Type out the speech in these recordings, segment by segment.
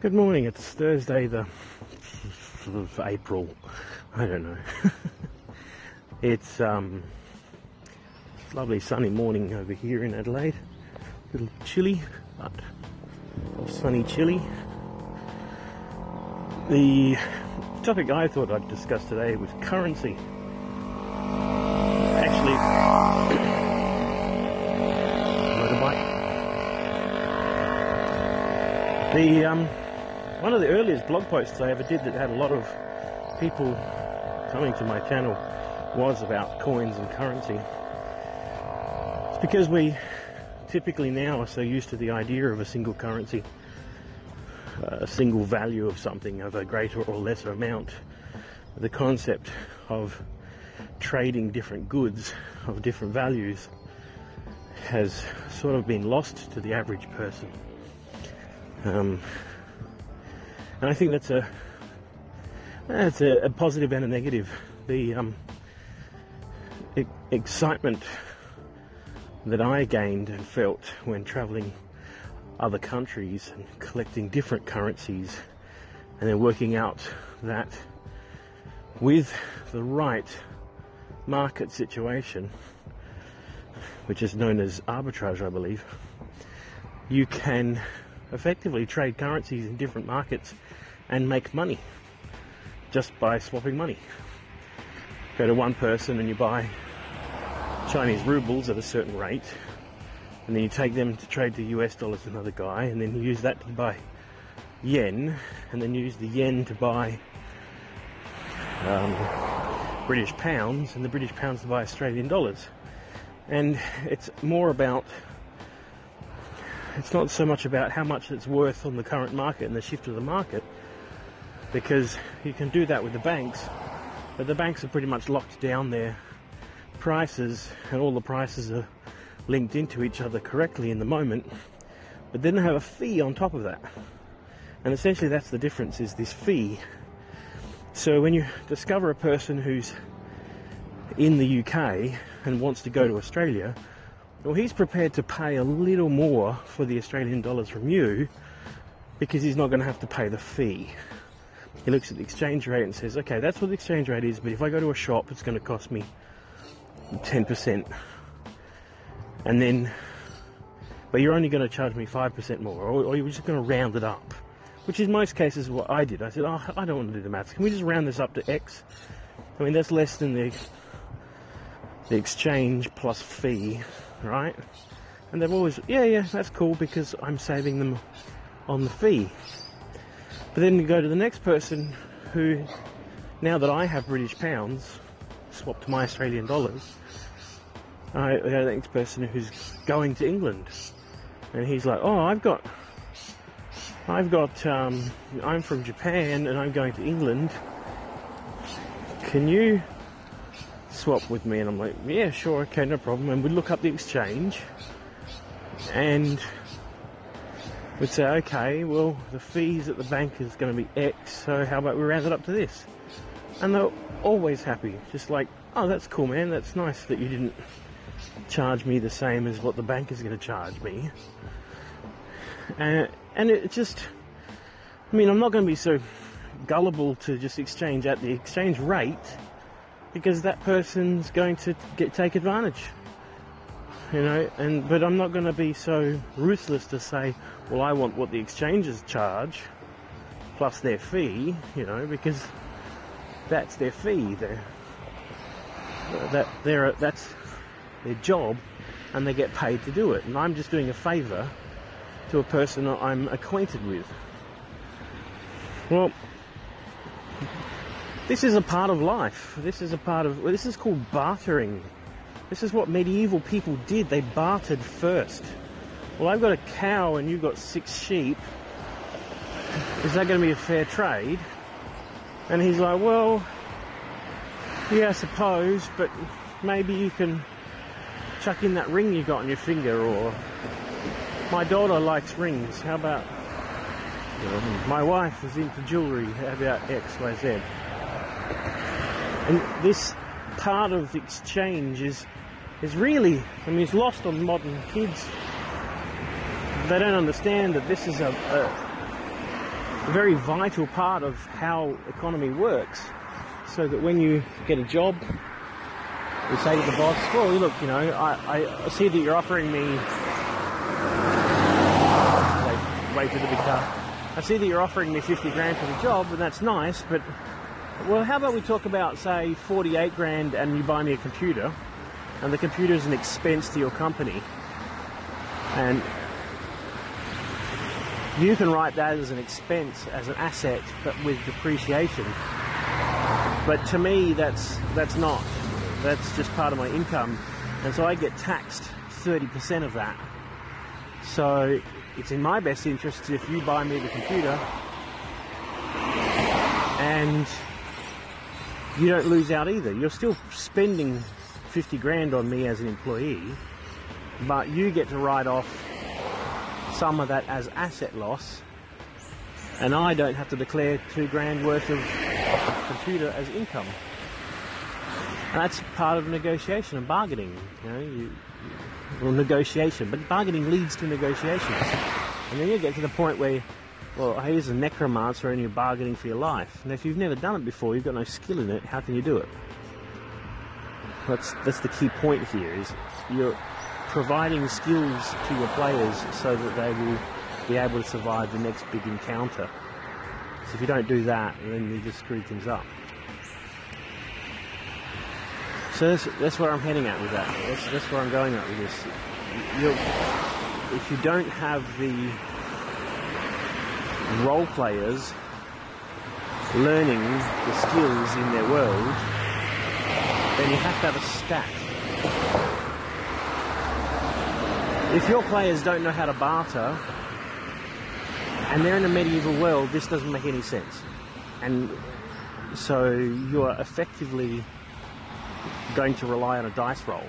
Good morning, it's Thursday the April, I don't know. It's lovely sunny morning over here in Adelaide. A little chilly, but sunny chilly. The topic I thought I'd discuss today was currency. Actually, the one of the earliest blog posts I ever did that had a lot of people coming to my channel was about coins and currency. It's because we typically now are so used to the idea of a single currency, a single value of something, of a greater or lesser amount. The concept of trading different goods of different values has sort of been lost to the average person. And I think that's a positive and a negative. The excitement that I gained and felt when traveling other countries and collecting different currencies and then working out that with the right market situation, which is known as arbitrage, I believe, you can effectively trade currencies in different markets and make money just by swapping money. Go to one person and you buy Chinese rubles at a certain rate, and then you take them to trade the US dollars to another guy, and then you use that to buy yen, and then you use the yen to buy British pounds, and the British pounds to buy Australian dollars. And it's more about, it's not so much about how much it's worth on the current market and the shift of the market, because you can do that with the banks, but the banks are pretty much locked down their prices, and all the prices are linked into each other correctly in the moment, but then they have a fee on top of that. And essentially that's the difference, is this fee. So when you discover a person who's in the UK and wants to go to Australia, well, he's prepared to pay a little more for the Australian dollars from you because he's not going to have to pay the fee. He looks at the exchange rate and says, okay, that's what the exchange rate is, but if I go to a shop, it's going to cost me 10%. And then, but you're only going to charge me 5% more, or you're just going to round it up, which in most cases what I did. I said, oh, I don't want to do the maths. Can we just round this up to X? I mean, that's less than the exchange plus fee, right? And they've always, yeah, that's cool, because I'm saving them on the fee. But then you go to the next person who, now that I have British pounds swapped to my Australian dollars, I go to the next person who's going to England, and he's like, oh, I'm from Japan and I'm going to England, can you swap with me? And I'm like, yeah, sure, okay, no problem. And we'd look up the exchange and we'd say, okay, well, the fees at the bank is going to be X, so how about we round it up to this? And they're always happy, just like, oh, that's cool, man, that's nice that you didn't charge me the same as what the bank is going to charge me. And it just, I mean, I'm not going to be so gullible to just exchange at the exchange rate, because that person's going to take advantage, you know. And but I'm not going to be so ruthless to say, well, I want what the exchanges charge plus their fee, you know, because that's their fee. That's their job, and they get paid to do it. And I'm just doing a favour to a person that I'm acquainted with. Well, this is a part of life. This is called bartering. This is what medieval people did. They bartered first. Well, I've got a cow and you've got 6 sheep. Is that going to be a fair trade? And he's like, well, yeah, I suppose, but maybe you can chuck in that ring you got on your finger, or my daughter likes rings, how about, my wife is into jewellery, how about X, Y, Z. And this part of the exchange is really, I mean, it's lost on modern kids. They don't understand that this is a very vital part of how economy works, so that when you get a job, you say to the boss, well, look, you know, I see that you're offering me, wait for the big car, I see that you're offering me 50 grand for the job, and that's nice, but, well, how about we talk about, say, 48 grand and you buy me a computer, and the computer is an expense to your company, and you can write that as an expense, as an asset, but with depreciation. But to me, that's just part of my income, and so I get taxed 30% of that. So it's in my best interest if you buy me the computer and you don't lose out either. You're still spending 50 grand on me as an employee, but you get to write off some of that as asset loss, and I don't have to declare 2 grand worth of computer as income. And that's part of negotiation and bargaining. You know, well, negotiation, but bargaining leads to negotiations, and then you get to the point where, well, here's a necromancer, and you're bargaining for your life. And if you've never done it before, you've got no skill in it. How can you do it? That's the key point here: is you're providing skills to your players so that they will be able to survive the next big encounter. So if you don't do that, then you just screw things up. So that's where I'm heading at with that. That's where I'm going at with this. If you don't have the role players learning the skills in their world, then you have to have a stack. If your players don't know how to barter, and they're in a medieval world, this doesn't make any sense. And so you are effectively going to rely on a dice roll,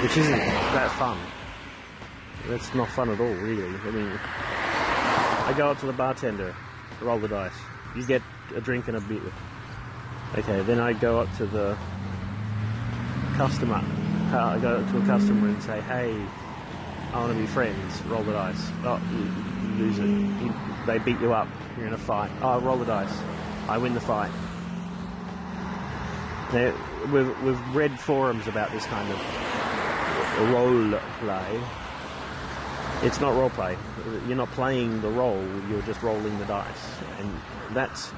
which isn't that fun. That's not fun at all, really. I mean, I go up to the bartender, roll the dice, you get a drink and a beer. Okay, then I go up to the customer. I go up to a customer and say, hey, I want to be friends, roll the dice. Oh, you lose it. They beat you up, you're in a fight. Oh, roll the dice, I win the fight. Now, we've read forums about this kind of role play. It's not role play. You're not playing the role, you're just rolling the dice. And that's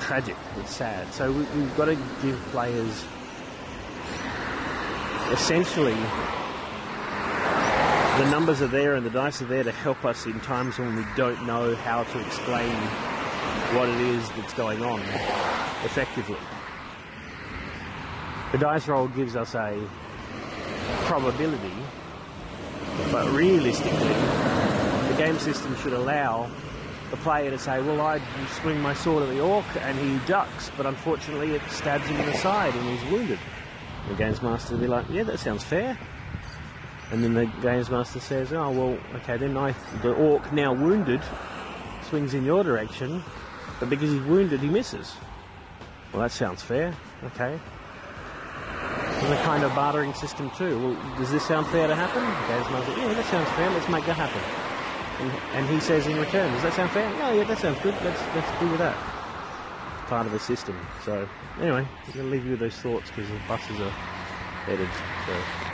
tragic, it's sad. So we've got to give players essentially the numbers are there and the dice are there to help us in times when we don't know how to explain what it is that's going on effectively. The dice roll gives us a probability, but realistically, the game system should allow the player to say, well, I swing my sword at the orc and he ducks, but unfortunately it stabs him in the side and he's wounded. The games master will be like, yeah, that sounds fair. And then the games master says, oh, well, okay, then the orc, now wounded, swings in your direction, but because he's wounded, he misses. Well, that sounds fair, okay. A kind of bartering system too. Well, does this sound fair to happen? The games master, yeah, that sounds fair, let's make that happen. And he says in return, does that sound fair? No, yeah, that sounds good, let's do with that. It's part of the system. So anyway, I'm going to leave you with those thoughts because the buses are headed. So.